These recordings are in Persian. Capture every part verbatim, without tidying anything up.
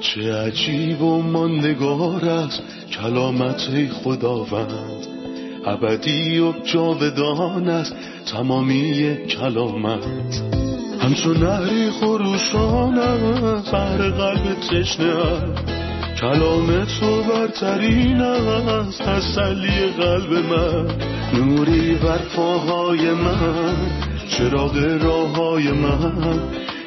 چه عجیب و ماندگار است کلامت خداوند، ابدی و جاودان است تمامی کلامت. همچون نهری خروشان است بر قلب تشنه است، کلام تو برترین است تسلی قلب من. نوری بر پاهای من، چراغ راههای من،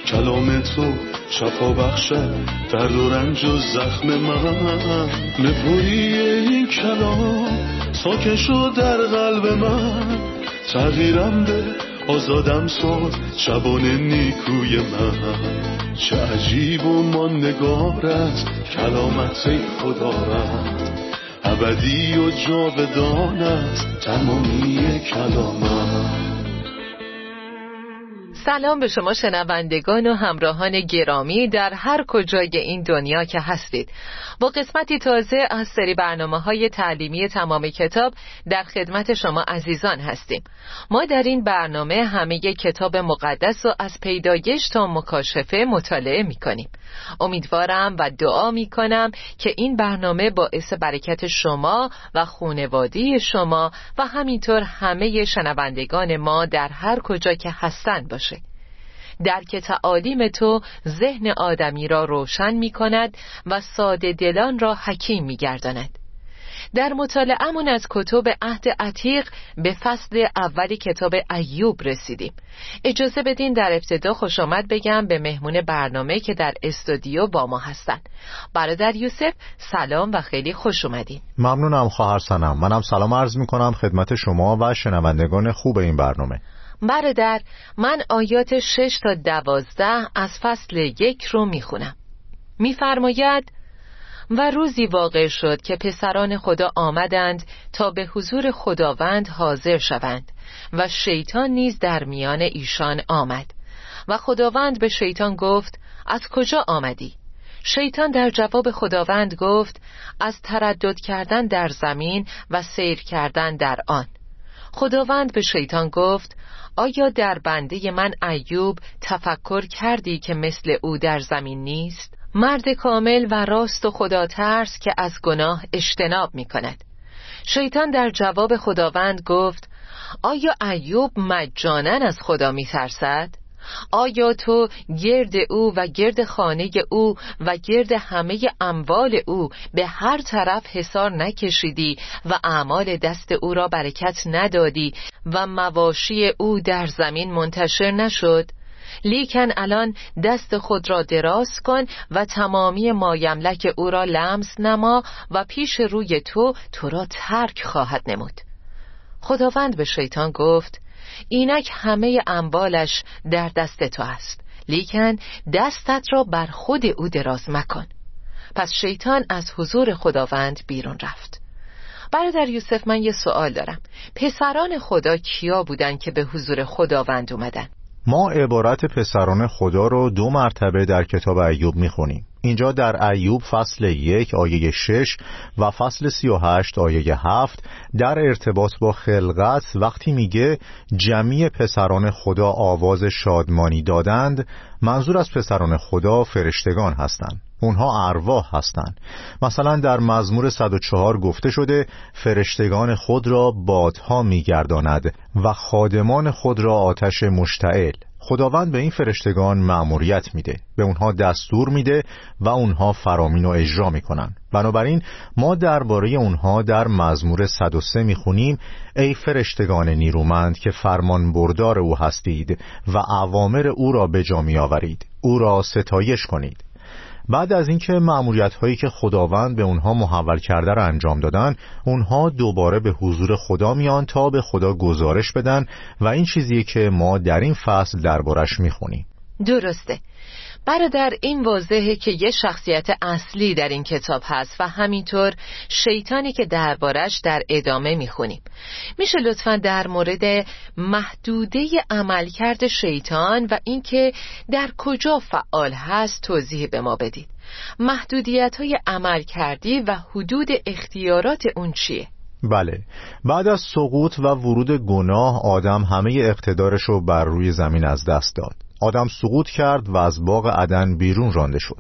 کلام تو شفا بخشد درد و رنج و زخم من. نپویی این کلام ساکن شد در قلب من، تغییرم به آزادم ساز شبانه نیکوی من. چه عجیب و ماندگار است کلامت خدا رد، ابدی و جاودان است تمامی کلامت. سلام به شما شنوندگان و همراهان گرامی در هر کجای این دنیا که هستید. با قسمتی تازه از سری برنامه‌های تعلیمی تمام کتاب در خدمت شما عزیزان هستیم. ما در این برنامه همه کتاب مقدس رو از پیدایش تا مکاشفه مطالعه می‌کنیم. امیدوارم و دعا می‌کنم که این برنامه باعث برکت شما و خانواده شما و همینطور همه شنوندگان ما در هر کجا که هستن باشه. درک تعالیم تو ذهن آدمی را روشن می کند و ساده دلان را حکیم می گرداند. در مطالعه‌مون از کتب عهد عتیق به فصل اول کتاب ایوب رسیدیم. اجازه بدین در ابتدا خوش آمد بگم به مهمون برنامه که در استودیو با ما هستن. برادر یوسف سلام و خیلی خوش اومدین. ممنونم خواهر سنم. منم سلام عرض می کنم خدمت شما و شنوندگان خوب این برنامه. برادر، من آیات شش تا دوازده از فصل یک رو میخونم. میفرماید: و روزی واقع شد که پسران خدا آمدند تا به حضور خداوند حاضر شوند و شیطان نیز در میان ایشان آمد. و خداوند به شیطان گفت: از کجا آمدی؟ شیطان در جواب خداوند گفت: از تردد کردن در زمین و سیر کردن در آن. خداوند به شیطان گفت: آیا در بنده من ایوب تفکر کردی که مثل او در زمین نیست؟ مرد کامل و راست و خدا ترس که از گناه اجتناب می کند. شیطان در جواب خداوند گفت: آیا ایوب مجانن از خدا می ترسد؟ آیا تو گرد او و گرد خانه او و گرد همه اموال او به هر طرف حصار نکشیدی و اعمال دست او را برکت ندادی و مواشی او در زمین منتشر نشد؟ لیکن الان دست خود را دراز کن و تمامی مایملک او را لمس نما و پیش روی تو تو را ترک خواهد نمود. خداوند به شیطان گفت: اینک همه اموالش در دست تو است، لیکن دستت را بر خود او دراز مکن. پس شیطان از حضور خداوند بیرون رفت. برادر یوسف، من یه سوال دارم. پسران خدا کیا بودن که به حضور خداوند اومدن؟ ما عبارت پسران خدا رو دو مرتبه در کتاب ایوب میخونیم. اینجا در ایوب فصل یک آیه شش و فصل سی و هشت آیه هفت در ارتباط با خلقت وقتی میگه جمیع پسران خدا آواز شادمانی دادند، منظور از پسران خدا فرشتگان هستند. اونها ارواح هستند. مثلا در مزمور صد و چهار گفته شده فرشتگان خود را بادها میگرداند و خادمان خود را آتش مشتعل. خداوند به این فرشتگان مأموریت میده، به اونها دستور میده و اونها فرامین رو اجرا میکنن. بنابراین ما درباره اونها در مزمور صد و سه میخونیم: ای فرشتگان نیرومند که فرمان بردار او هستید و اوامر او را به جا میآورید، او را ستایش کنید. بعد از اینکه مأموریت‌هایی که خداوند به اونها محول کرده را انجام دادن، اونها دوباره به حضور خدا میان تا به خدا گزارش بدن و این چیزیه که ما در این فصل دربارش میخونیم. درسته. برادر، این واضحه که یه شخصیت اصلی در این کتاب هست و همینطور شیطانی که دربارش در ادامه میخونیم. میشه لطفاً در مورد محدوده عملکرد شیطان و اینکه در کجا فعال هست توضیح به ما بدید؟ محدودیت‌های عملکردی و حدود اختیارات اون چیه؟ بله، بعد از سقوط و ورود گناه آدم همه اقتدارش رو بر روی زمین از دست داد. آدم سقوط کرد و از باغ عدن بیرون رانده شد.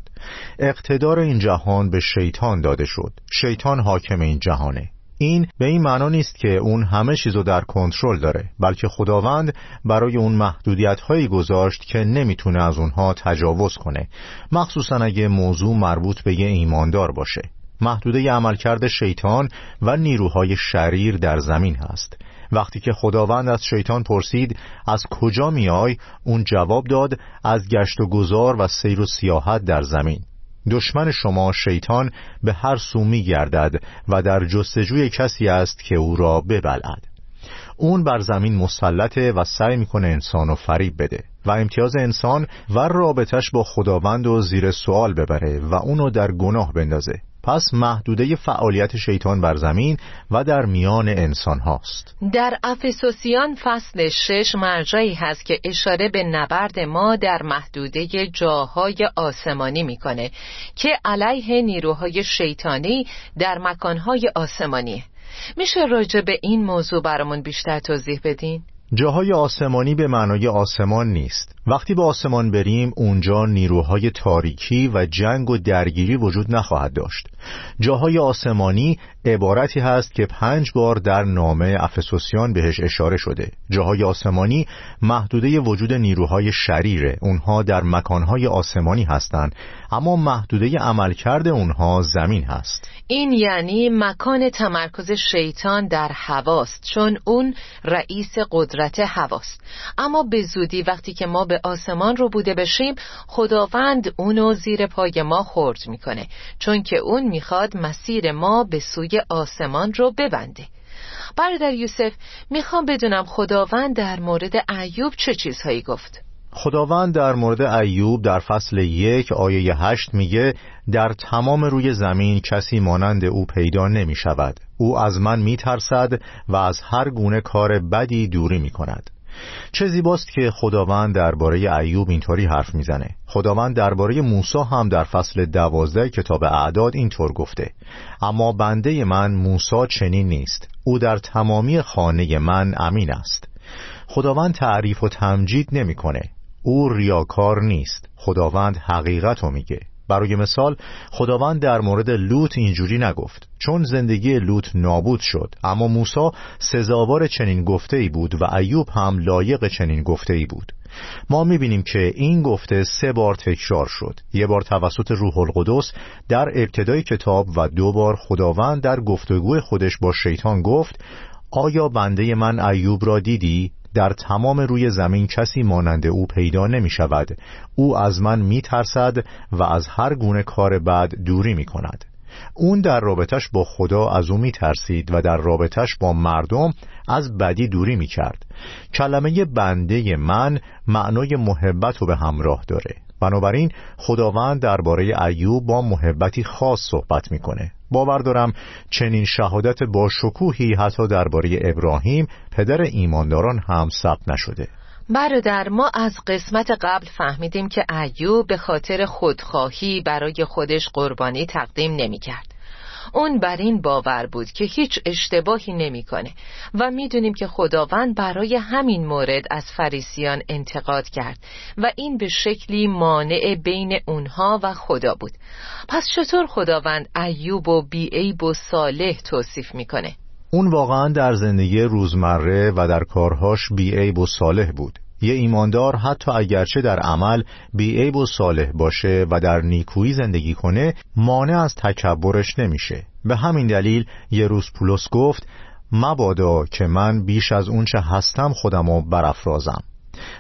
اقتدار این جهان به شیطان داده شد. شیطان حاکم این جهانه. این به این معنا نیست که اون همه چیزو در کنترل داره، بلکه خداوند برای اون محدودیت‌هایی گذاشت که نمیتونه از اونها تجاوز کنه، مخصوصا اگه موضوع مربوط به یه ایماندار باشه. محدوده عملکرد شیطان و نیروهای شریر در زمین هست. وقتی که خداوند از شیطان پرسید از کجا میای، اون جواب داد از گشت و گذار و سیر و سیاحت در زمین. دشمن شما شیطان به هر سو می‌گردد و در جستجوی کسی است که او را ببلعد. اون بر زمین مسلطه و سعی میکنه انسانو فریب بده و امتیاز انسان و رابطش با خداوند رو زیر سوال ببره و اونو در گناه بندازه. پس محدوده فعالیت شیطان بر زمین و در میان انسان هاست. در افسوسیان فصل شش مرجعی هست که اشاره به نبرد ما در محدوده جاهای آسمانی میکنه که علیه نیروهای شیطانی در مکانهای آسمانی. میشه راجع به این موضوع برامون بیشتر توضیح بدین؟ جاهای آسمانی به معنای آسمان نیست. وقتی به آسمان بریم اونجا نیروهای تاریکی و جنگ و درگیری وجود نخواهد داشت. جاهای آسمانی عبارتی هست که پنج بار در نامه افسوسیان بهش اشاره شده. جاهای آسمانی محدوده وجود نیروهای شریره. اونها در مکانهای آسمانی هستند، اما محدوده عملکرد اونها زمین هست. این یعنی مکان تمرکز شیطان در هواست، چون اون رئیس قدرت هواست. اما به زودی وقتی که ما به آسمان رو بوده بشیم، خداوند اونو زیر پای ما خرد میکنه، چون که اون میخواد مسیر ما به سوی آسمان رو ببنده. برادر یوسف، میخوام بدونم خداوند در مورد ایوب چه چیزهایی گفت؟ خداوند در مورد ایوب در فصل یک آیه هشت میگه در تمام روی زمین کسی مانند او پیدا نمی شود. او از من می ترسد و از هر گونه کار بدی دوری می کند. چه زیباست که خداوند درباره ایوب اینطوری حرف میزنه. خداوند درباره موسی هم در فصل دوازده کتاب اعداد اینطور گفته: اما بنده من موسی چنین نیست، او در تمامی خانه من امین است. خداوند تعریف و تمجید نمی کنه. او ریاکار نیست. خداوند حقیقت رو میگه. برای مثال خداوند در مورد لوط اینجوری نگفت، چون زندگی لوط نابود شد، اما موسی سزاوار چنین گفته‌ای بود و ایوب هم لایق چنین گفته‌ای بود. ما میبینیم که این گفته سه بار تکرار شد، یه بار توسط روح القدس در ابتدای کتاب و دو بار خداوند در گفتگوی خودش با شیطان گفت: آیا بنده من ایوب را دیدی؟ در تمام روی زمین کسی مانند او پیدا نمی شود. او از من می ترسد و از هر گونه کار بد دوری می کند. اون در رابطش با خدا از او می ترسید و در رابطش با مردم از بدی دوری می کرد. کلمه بنده من معنای محبت رو به همراه داره. بنابراین خداوند درباره ایوب با محبتی خاص صحبت می کنه. باور دارم چنین شهادت با شکوهی حتی درباره ابراهیم پدر ایمانداران هم ثبت نشده. برادر، ما از قسمت قبل فهمیدیم که ایوب به خاطر خودخواهی برای خودش قربانی تقدیم نمی کرد. اون بر این باور بود که هیچ اشتباهی نمی کنه و می دونیم که خداوند برای همین مورد از فریسیان انتقاد کرد و این به شکلی مانع بین اونها و خدا بود. پس چطور خداوند ایوب و بیعیب و صالح توصیف می کنه؟ اون واقعا در زندگی روزمره و در کارهاش بیعیب و صالح بود. یه ایماندار حتی اگرچه در عمل بیعیب و صالح باشه و در نیکویی زندگی کنه، مانع از تکبرش نمیشه. به همین دلیل یروسپولس گفت: مبادا که من بیش از اون چه هستم خودمو برافرازم.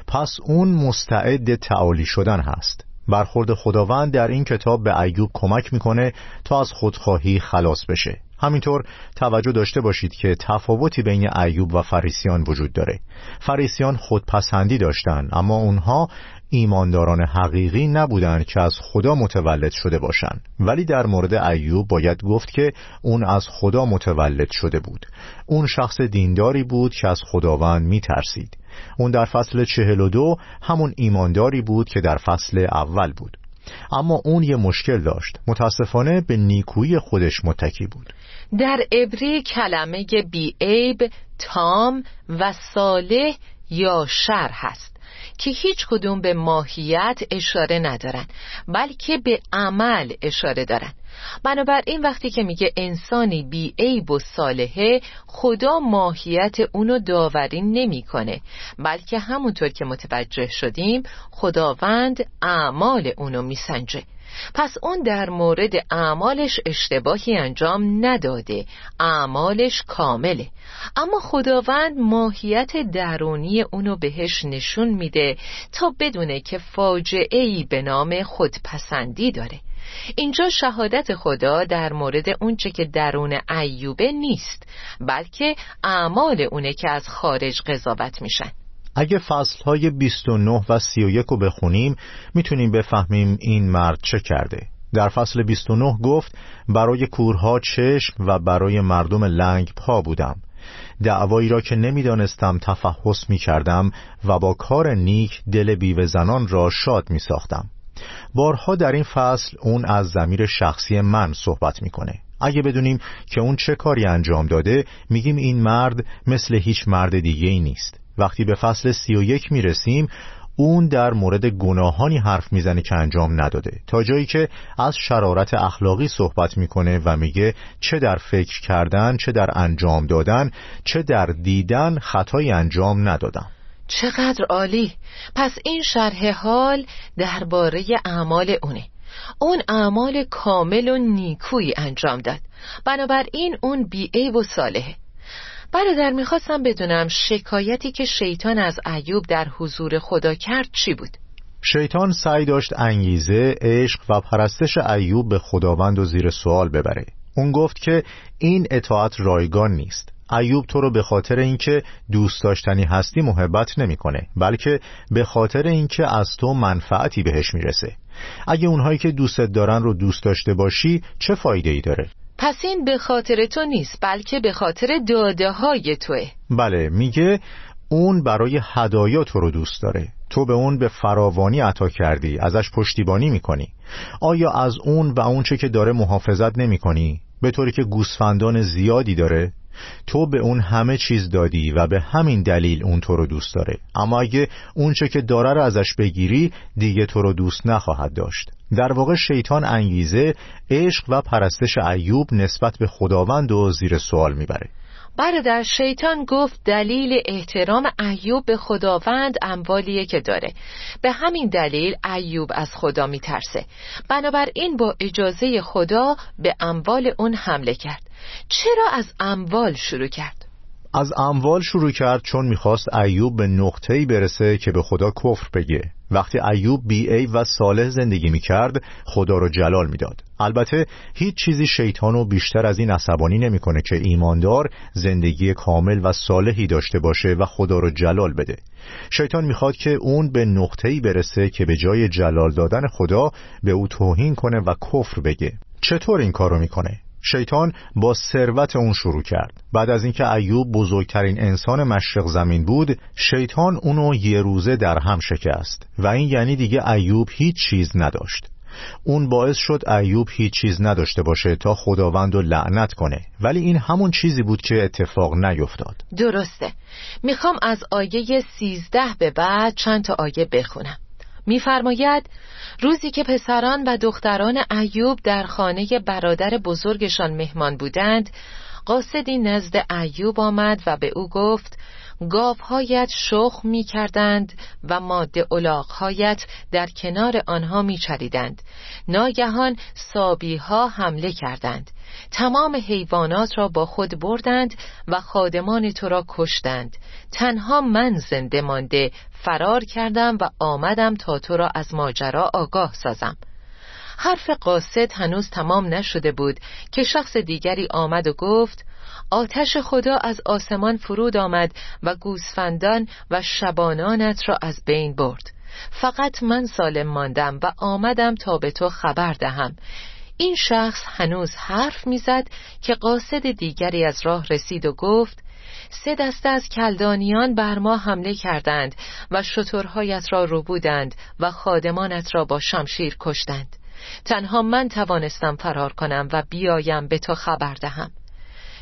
پس اون مستعد تعالی شدن هست. برخورد خداوند در این کتاب به ایوب کمک میکنه تا از خودخواهی خلاص بشه. همینطور توجه داشته باشید که تفاوتی بین ایوب و فریسیان وجود داره. فریسیان خودپسندی داشتند، اما اونها ایمانداران حقیقی نبودند که از خدا متولد شده باشند. ولی در مورد ایوب باید گفت که اون از خدا متولد شده بود. اون شخص دینداری بود که از خداوند میترسید. اون در فصل چهل و دو همون ایمانداری بود که در فصل اول بود. اما اون یه مشکل داشت، متاسفانه به نیکویی خودش متکی بود. در عبری کلمه بیعیب، تام و صالح یا شر هست. که هیچ کدوم به ماهیت اشاره ندارن، بلکه به عمل اشاره دارن. بنابراین وقتی که میگه انسانی بی عیب و صالحه، خدا ماهیت اونو داوری نمیکنه، بلکه همونطور که متوجه شدیم خداوند اعمال اونو میسنجه. پس اون در مورد اعمالش اشتباهی انجام نداده، اعمالش کامله، اما خداوند ماهیت درونی اونو بهش نشون میده تا بدونه که فاجعه‌ای به نام خودپسندی داره. اینجا شهادت خدا در مورد اون چه که درون ایوبه نیست، بلکه اعمال اونه که از خارج قضاوت میشن. اگه فصل‌های بیست و نه و سی و یک رو بخونیم میتونیم بفهمیم این مرد چه کرده. در فصل بیست و نه گفت برای کورها چشم و برای مردم لنگ پا بودم، دعوایی را که نمیدانستم تفحص میکردم و با کار نیک دل بیوه زنان را شاد میساختم. بارها در این فصل اون از ضمیر شخصی من صحبت میکنه. اگه بدونیم که اون چه کاری انجام داده میگیم این مرد مثل هیچ مرد دیگه‌ای نیست. وقتی به فصل سی و یک میرسیم اون در مورد گناهانی حرف میزنه که انجام نداده، تا جایی که از شرارت اخلاقی صحبت میکنه و میگه چه در فکر کردن، چه در انجام دادن، چه در دیدن خطایی انجام ندادم. چقدر عالی. پس این شرح حال درباره اعمال اونه. اون اعمال کامل و نیکویی انجام داد، بنابراین اون بی‌عیب و صالحه. برادر میخواستم بدونم شکایتی که شیطان از ایوب در حضور خدا کرد چی بود؟ شیطان سعی داشت انگیزه، عشق و پرستش ایوب به خداوند و زیر سوال ببره. اون گفت که این اطاعت رایگان نیست. ایوب تو رو به خاطر اینکه دوست داشتنی هستی محبت نمیکنه، بلکه به خاطر اینکه از تو منفعتی بهش میرسه. اگه اونهایی که دوستت دارن رو دوست داشته باشی چه فایده ای داره؟ پس این به خاطر تو نیست، بلکه به خاطر داده های توه. بله، میگه اون برای هدایا تو رو دوست داره، تو به اون به فراوانی عطا کردی، ازش پشتیبانی میکنی. آیا از اون و اون چه که داره محافظت نمیکنی؟ به طوری که گوسفندان زیادی داره؟ تو به اون همه چیز دادی و به همین دلیل اون تو رو دوست داره، اما اگه اون چه که داره رو ازش بگیری دیگه تو رو دوست نخواهد داشت. در واقع شیطان انگیزه، عشق و پرستش ایوب نسبت به خداوند و زیر سوال میبره. برادر، شیطان گفت دلیل احترام ایوب به خداوند اموالیه که داره، به همین دلیل ایوب از خدا میترسه، بنابراین با اجازه خدا به اموال اون حمله کرد. چرا از اموال شروع کرد؟ از اموال شروع کرد چون میخواست ایوب به نقطه‌ای برسه که به خدا کفر بگه. وقتی ایوب بی‌عیب و صالح زندگی میکرد خدا رو جلال میداد. البته هیچ چیزی شیطانو بیشتر از این عصبانی نمیکنه که ایماندار زندگی کامل و صالحی داشته باشه و خدا رو جلال بده. شیطان میخواد که اون به نقطه‌ای برسه که به جای جلال دادن خدا به او توهین کنه و کفر بگه. چطور این کارو میکنه؟ شیطان با ثروت اون شروع کرد. بعد از اینکه ایوب بزرگترین انسان مشرق زمین بود، شیطان اونو یه روزه در هم شکست و این یعنی دیگه ایوب هیچ چیز نداشت. اون باعث شد ایوب هیچ چیز نداشته باشه تا خداوند رو لعنت کنه، ولی این همون چیزی بود که اتفاق نیفتاد. درسته. میخوام از آیه سیزده به بعد چند تا آیه بخونم. می‌فرماید روزی که پسران و دختران ایوب در خانه برادر بزرگشان مهمان بودند، قاصدی نزد ایوب آمد و به او گفت گاوهایت شخم می‌کردند و ماده الاغ‌هایت در کنار آنها می‌چریدند. ناگهان صابی‌ها حمله کردند، تمام حیوانات را با خود بردند و خادمان تو را کشتند. تنها من زنده مانده، فرار کردم و آمدم تا تو را از ماجرا آگاه سازم. حرف قاصد هنوز تمام نشده بود که شخص دیگری آمد و گفت آتش خدا از آسمان فرود آمد و گوسفندان و شبانانت را از بین برد. فقط من سالم ماندم و آمدم تا به تو خبر دهم. این شخص هنوز حرف میزد که قاصد دیگری از راه رسید و گفت سه دسته از کلدانیان بر ما حمله کردند و شترهایت را ربودند و خادمانت را با شمشیر کشتند. تنها من توانستم فرار کنم و بیایم به تو خبر دهم.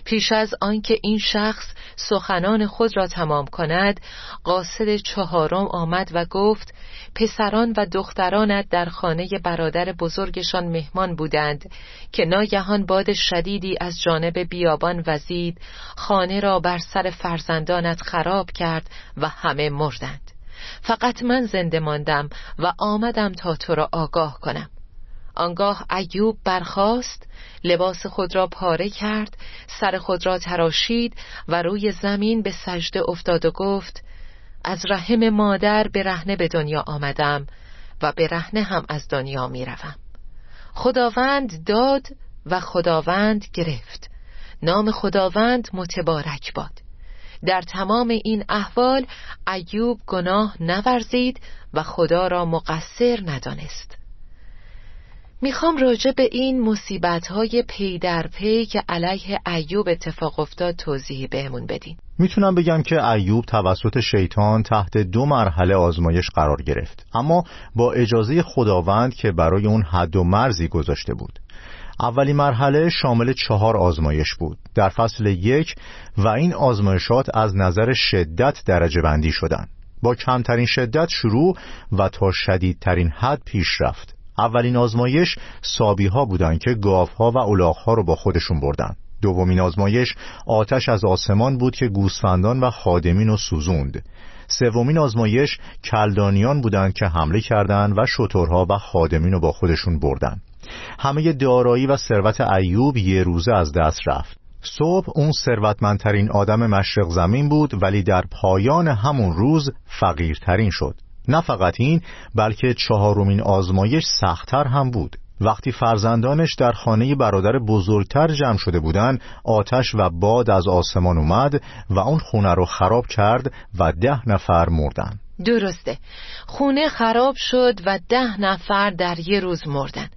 پیش از آنکه این شخص سخنان خود را تمام کند، قاصد چهارم آمد و گفت: پسران و دخترانت در خانه برادر بزرگشان مهمان بودند که ناگهان باد شدیدی از جانب بیابان وزید، خانه را بر سر فرزندانت خراب کرد و همه مردند. فقط من زنده ماندم و آمدم تا تو را آگاه کنم. آنگاه ایوب برخاست، لباس خود را پاره کرد، سر خود را تراشید و روی زمین به سجده افتاد و گفت: از رحم مادر برهنه به دنیا آمدم و برهنه هم از دنیا می روم. خداوند داد و خداوند گرفت، نام خداوند متبارک باد. در تمام این احوال ایوب گناه نورزید و خدا را مقصر ندانست. میخوام راجع به این مصیبت‌های پی در پی که علیه ایوب اتفاق افتاد توضیحی بهمون بدین. میتونم بگم که ایوب توسط شیطان تحت دو مرحله آزمایش قرار گرفت، اما با اجازه خداوند که برای اون حد و مرزی گذاشته بود. اولین مرحله شامل چهار آزمایش بود در فصل یک و این آزمایشات از نظر شدت درجه بندی شدن، با کمترین شدت شروع و تا شدیدترین حد پیش رفت. اولین آزمایش سابی ها بودن که گاف ها و الاغ ها رو با خودشون بردن. دومین آزمایش آتش از آسمان بود که گوسفندان و خادمین رو سوزوند. سومین آزمایش کلدانیان بودند که حمله کردند و شترها و خادمین رو با خودشون بردن. همه دارایی و ثروت ایوب یه روزه از دست رفت. صبح اون ثروتمندترین آدم مشرق زمین بود، ولی در پایان همون روز فقیرترین شد. نه فقط این، بلکه چهارمین آزمایش سخت‌تر هم بود. وقتی فرزندانش در خانه برادر بزرگتر جمع شده بودند، آتش و باد از آسمان اومد و اون خونه رو خراب کرد و ده نفر مردن. درسته، خونه خراب شد و ده نفر در یه روز مردن.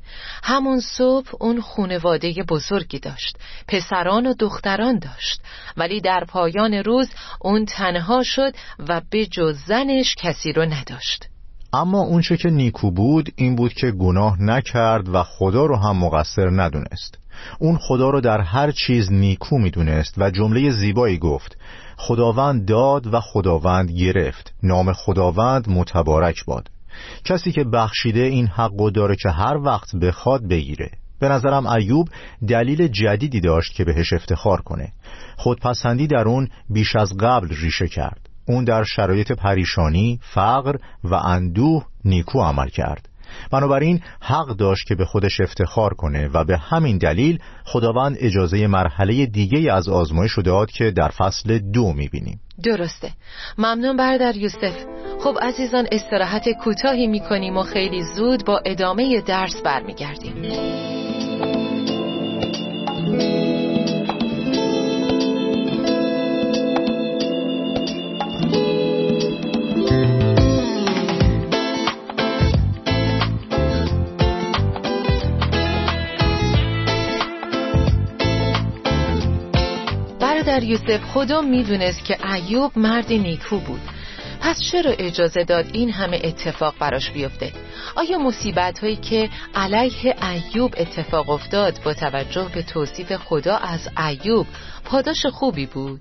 همون صبح اون خونواده بزرگی داشت، پسران و دختران داشت، ولی در پایان روز اون تنها شد و به جز زنش کسی رو نداشت. اما اون چه که نیکو بود این بود که گناه نکرد و خدا رو هم مقصر ندونست. اون خدا رو در هر چیز نیکو میدونست و جمله زیبایی گفت: خداوند داد و خداوند گرفت، نام خداوند متبارک باد. کسی که بخشیده این حقو داره که هر وقت بخواد بگیره. به نظرم ایوب دلیل جدیدی داشت که بهش افتخار کنه. خودپسندی در اون بیش از قبل ریشه کرد. اون در شرایط پریشانی، فقر و اندوه نیکو عمل کرد، بنابراین حق داشت که به خودش افتخار کنه و به همین دلیل خداوند اجازه مرحله دیگه از آزمایش رو داد که در فصل دو میبینیم. درسته، ممنون برادر یوسف. خب عزیزان، استراحت کوتاهی میکنیم و خیلی زود با ادامه درس برمیگردیم. در یوسف خدا میدونست که ایوب مرد نیکو بود، پس چرا اجازه داد این همه اتفاق براش بیفته؟ آیا مصیبت هایی که علیه ایوب اتفاق افتاد با توجه به توصیف خدا از ایوب پاداش خوبی بود؟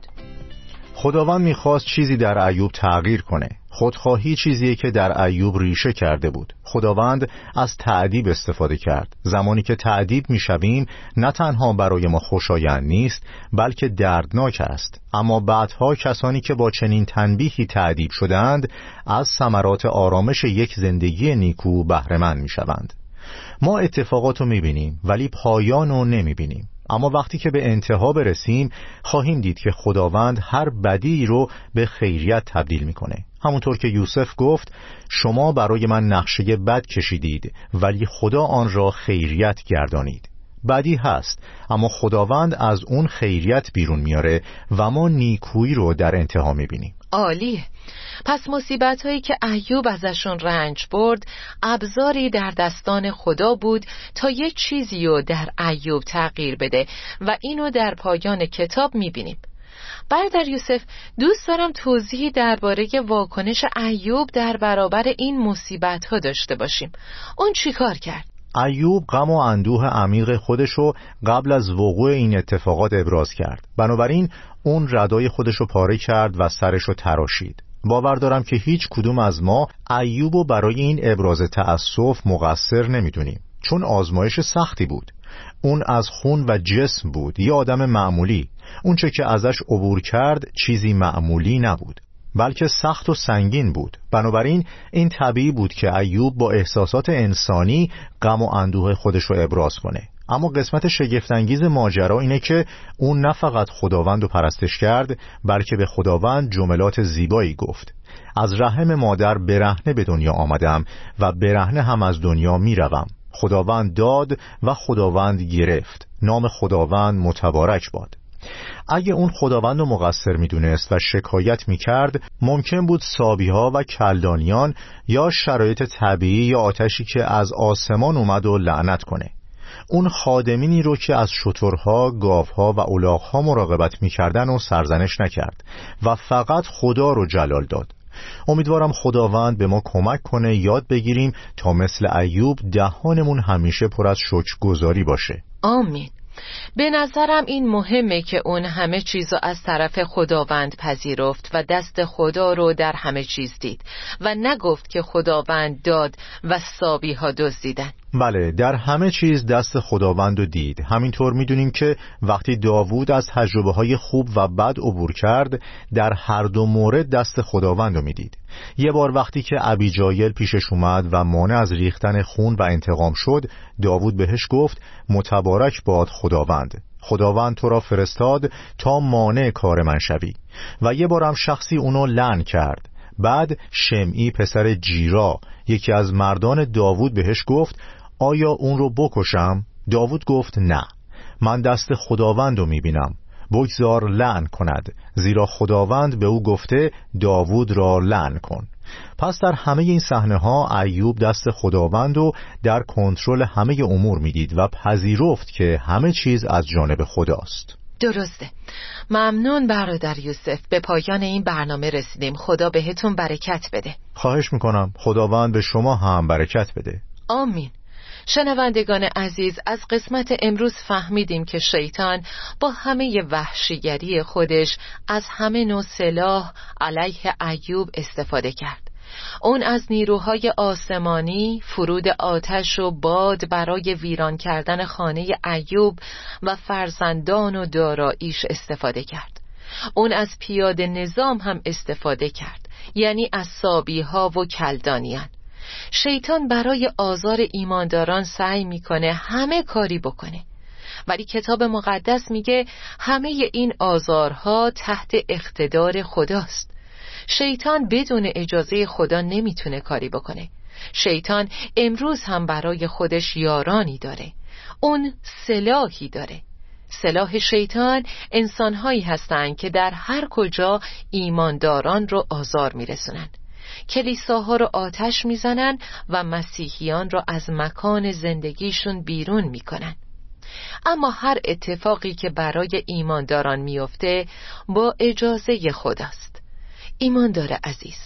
خداوند میخواست چیزی در ایوب تغییر کنه. خودخواهی چیزیه که در ایوب ریشه کرده بود. خداوند از تعذیب استفاده کرد. زمانی که تعذیب میشویم نه تنها برای ما خوشایند نیست، بلکه دردناک است. اما بعدها کسانی که با چنین تنبیهی تعذیب شدند از ثمرات آرامش یک زندگی نیکو بهره مند میشوند. ما اتفاقاتو میبینیم ولی پایانو نمیبینیم. اما وقتی که به انتها برسیم خواهیم دید که خداوند هر بدی رو به خیریت تبدیل میکنه. همونطور که یوسف گفت: شما برای من نقشه بد کشیدید ولی خدا آن را خیریت گردانید. بدی هست اما خداوند از اون خیریت بیرون میاره و ما نیکویی رو در انتها میبینیم. عالیه. پس مصیبت هایی که ایوب ازشون رنج برد ابزاری در دستان خدا بود تا یه چیزی رو در ایوب تغییر بده و اینو در پایان کتاب میبینیم. برادر یوسف، دوست دارم توضیحی درباره واکنش ایوب در برابر این مصیبت ها داشته باشیم. اون چی کار کرد؟ ایوب غم و اندوه عمیق خودشو قبل از وقوع این اتفاقات ابراز کرد. بنابراین اون ردای خودشو پاره کرد و سرشو تراشید. باور دارم که هیچ کدوم از ما ایوبو برای این ابراز تأسف مقصر نمیدونیم، چون آزمایش سختی بود. اون از خون و جسم بود، یه آدم معمولی. اون چه که ازش عبور کرد چیزی معمولی نبود، بلکه سخت و سنگین بود. بنابراین این طبیعی بود که ایوب با احساسات انسانی غم و اندوه خودش رو ابراز کنه. اما قسمت شگفت‌انگیز ماجرا اینه که اون نه فقط خداوند رو پرستش کرد، بلکه به خداوند جملات زیبایی گفت. از رحم مادر برهنه به دنیا آمدم و برهنه هم از دنیا میروم. خداوند داد و خداوند گرفت، نام خداوند متبارک باد. اگه اون خداوند رو مقصر میدونست و شکایت میکرد، ممکن بود سابیها و کلدانیان یا شرایط طبیعی یا آتشی که از آسمان اومد و لعنت کنه. اون خادمینی رو که از شترها، گاوها و الاغها مراقبت میکردن و سرزنش نکرد و فقط خدا رو جلال داد. امیدوارم خداوند به ما کمک کنه یاد بگیریم تا مثل ایوب دهانمون همیشه پر از شکرگزاری باشه. آمین. به نظرم این مهمه که اون همه چیزو از طرف خداوند پذیرفت و دست خدا رو در همه چیز دید و نگفت که خداوند داد و سابیها دزدیدن. بله، در همه چیز دست خداوند رو دید. همینطور میدونیم که وقتی داوود از تجربه‌های خوب و بد عبور کرد، در هر دو مورد دست خداوند رو میدید. یه بار وقتی که ابیجایل پیشش اومد و مانع از ریختن خون و انتقام شد، داوود بهش گفت متبارک باد خداوند، خداوند تو را فرستاد تا مانع کار من شوی. و یه بارم شخصی اونو لعن کرد. بعد شمعی پسر جیرا، یکی از مردان داوود، بهش گفت آیا اون رو بکشم؟ داوود گفت نه، من دست خداوند رو میبینم، بگذار لعن کند، زیرا خداوند به او گفته داوود را لعن کن. پس در همه این صحنه ها ایوب دست خداوند رو در کنترل همه امور میدید و پذیرفت که همه چیز از جانب خداست. درسته. ممنون برادر یوسف، به پایان این برنامه رسیدیم. خدا بهتون برکت بده. خواهش میکنم. خداوند به شما هم برکت بده. آمین. شنوندگان عزیز، از قسمت امروز فهمیدیم که شیطان با همه وحشیگری خودش از همه نوع سلاح علیه ایوب استفاده کرد. اون از نیروهای آسمانی، فرود آتش و باد برای ویران کردن خانه ایوب و فرزندان و داراییش استفاده کرد. اون از پیاده نظام هم استفاده کرد، یعنی از سابیها و کلدانیان. شیطان برای آزار ایمانداران سعی میکنه همه کاری بکنه، ولی کتاب مقدس میگه همه این آزارها تحت اقتدار خداست. شیطان بدون اجازه خدا نمیتونه کاری بکنه. شیطان امروز هم برای خودش یارانی داره، اون سلاحی داره. سلاح شیطان انسانهایی هستند که در هر کجا ایمانداران رو آزار میرسونن، کلیساها رو آتش میزنن و مسیحیان رو از مکان زندگیشون بیرون میکنن. اما هر اتفاقی که برای ایمانداران میفته با اجازه خداست. ایماندار عزیز،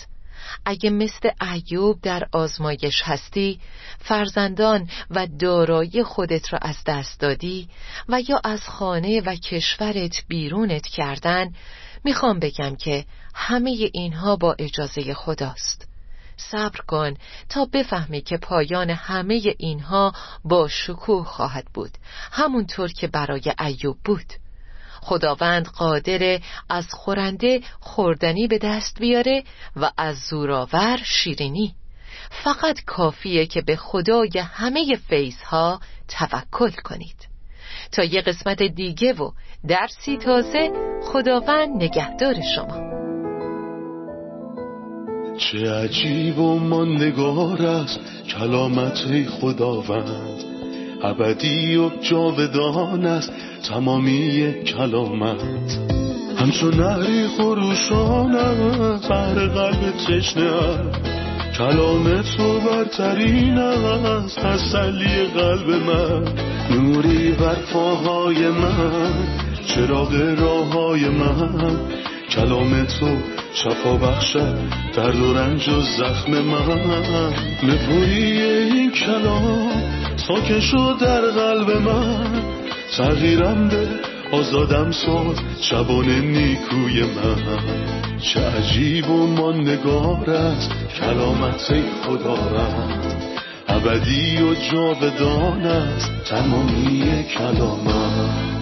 اگه مثل ایوب در آزمایش هستی، فرزندان و دارایی خودت را از دست دادی و یا از خانه و کشورت بیرونت کردن، میخوام بگم که همه اینها با اجازه خداست. صبر کن تا بفهمی که پایان همه اینها با شکوه خواهد بود، همونطور که برای ایوب بود. خداوند قادر از خورنده خوردنی به دست بیاره و از زورآور شیرینی. فقط کافیه که به خدای همه فیضها توکل کنید. تا یه قسمت دیگه و درسی تازه، خداوند نگهدار شما. چه عجیب و ماندگار است کلامت خداوند، ابدی و جاودان است تمامی کلامت. همچون نهری خروشان است بر قلب تشنه است، کلام تو برترین است تسلی قلب من. نوری بر پاهای من، چراغ راههای من. کلام تو شفا بخشد درد و رنج و زخم من. نپویی این کلام ساکن شد در قلب من، تغییرم ده، آزادم شد شبانه نیکوی من. چه عجیب و ما نگارت، کلامت خدا رد، ابدی و جاودانت تمامی کلامت.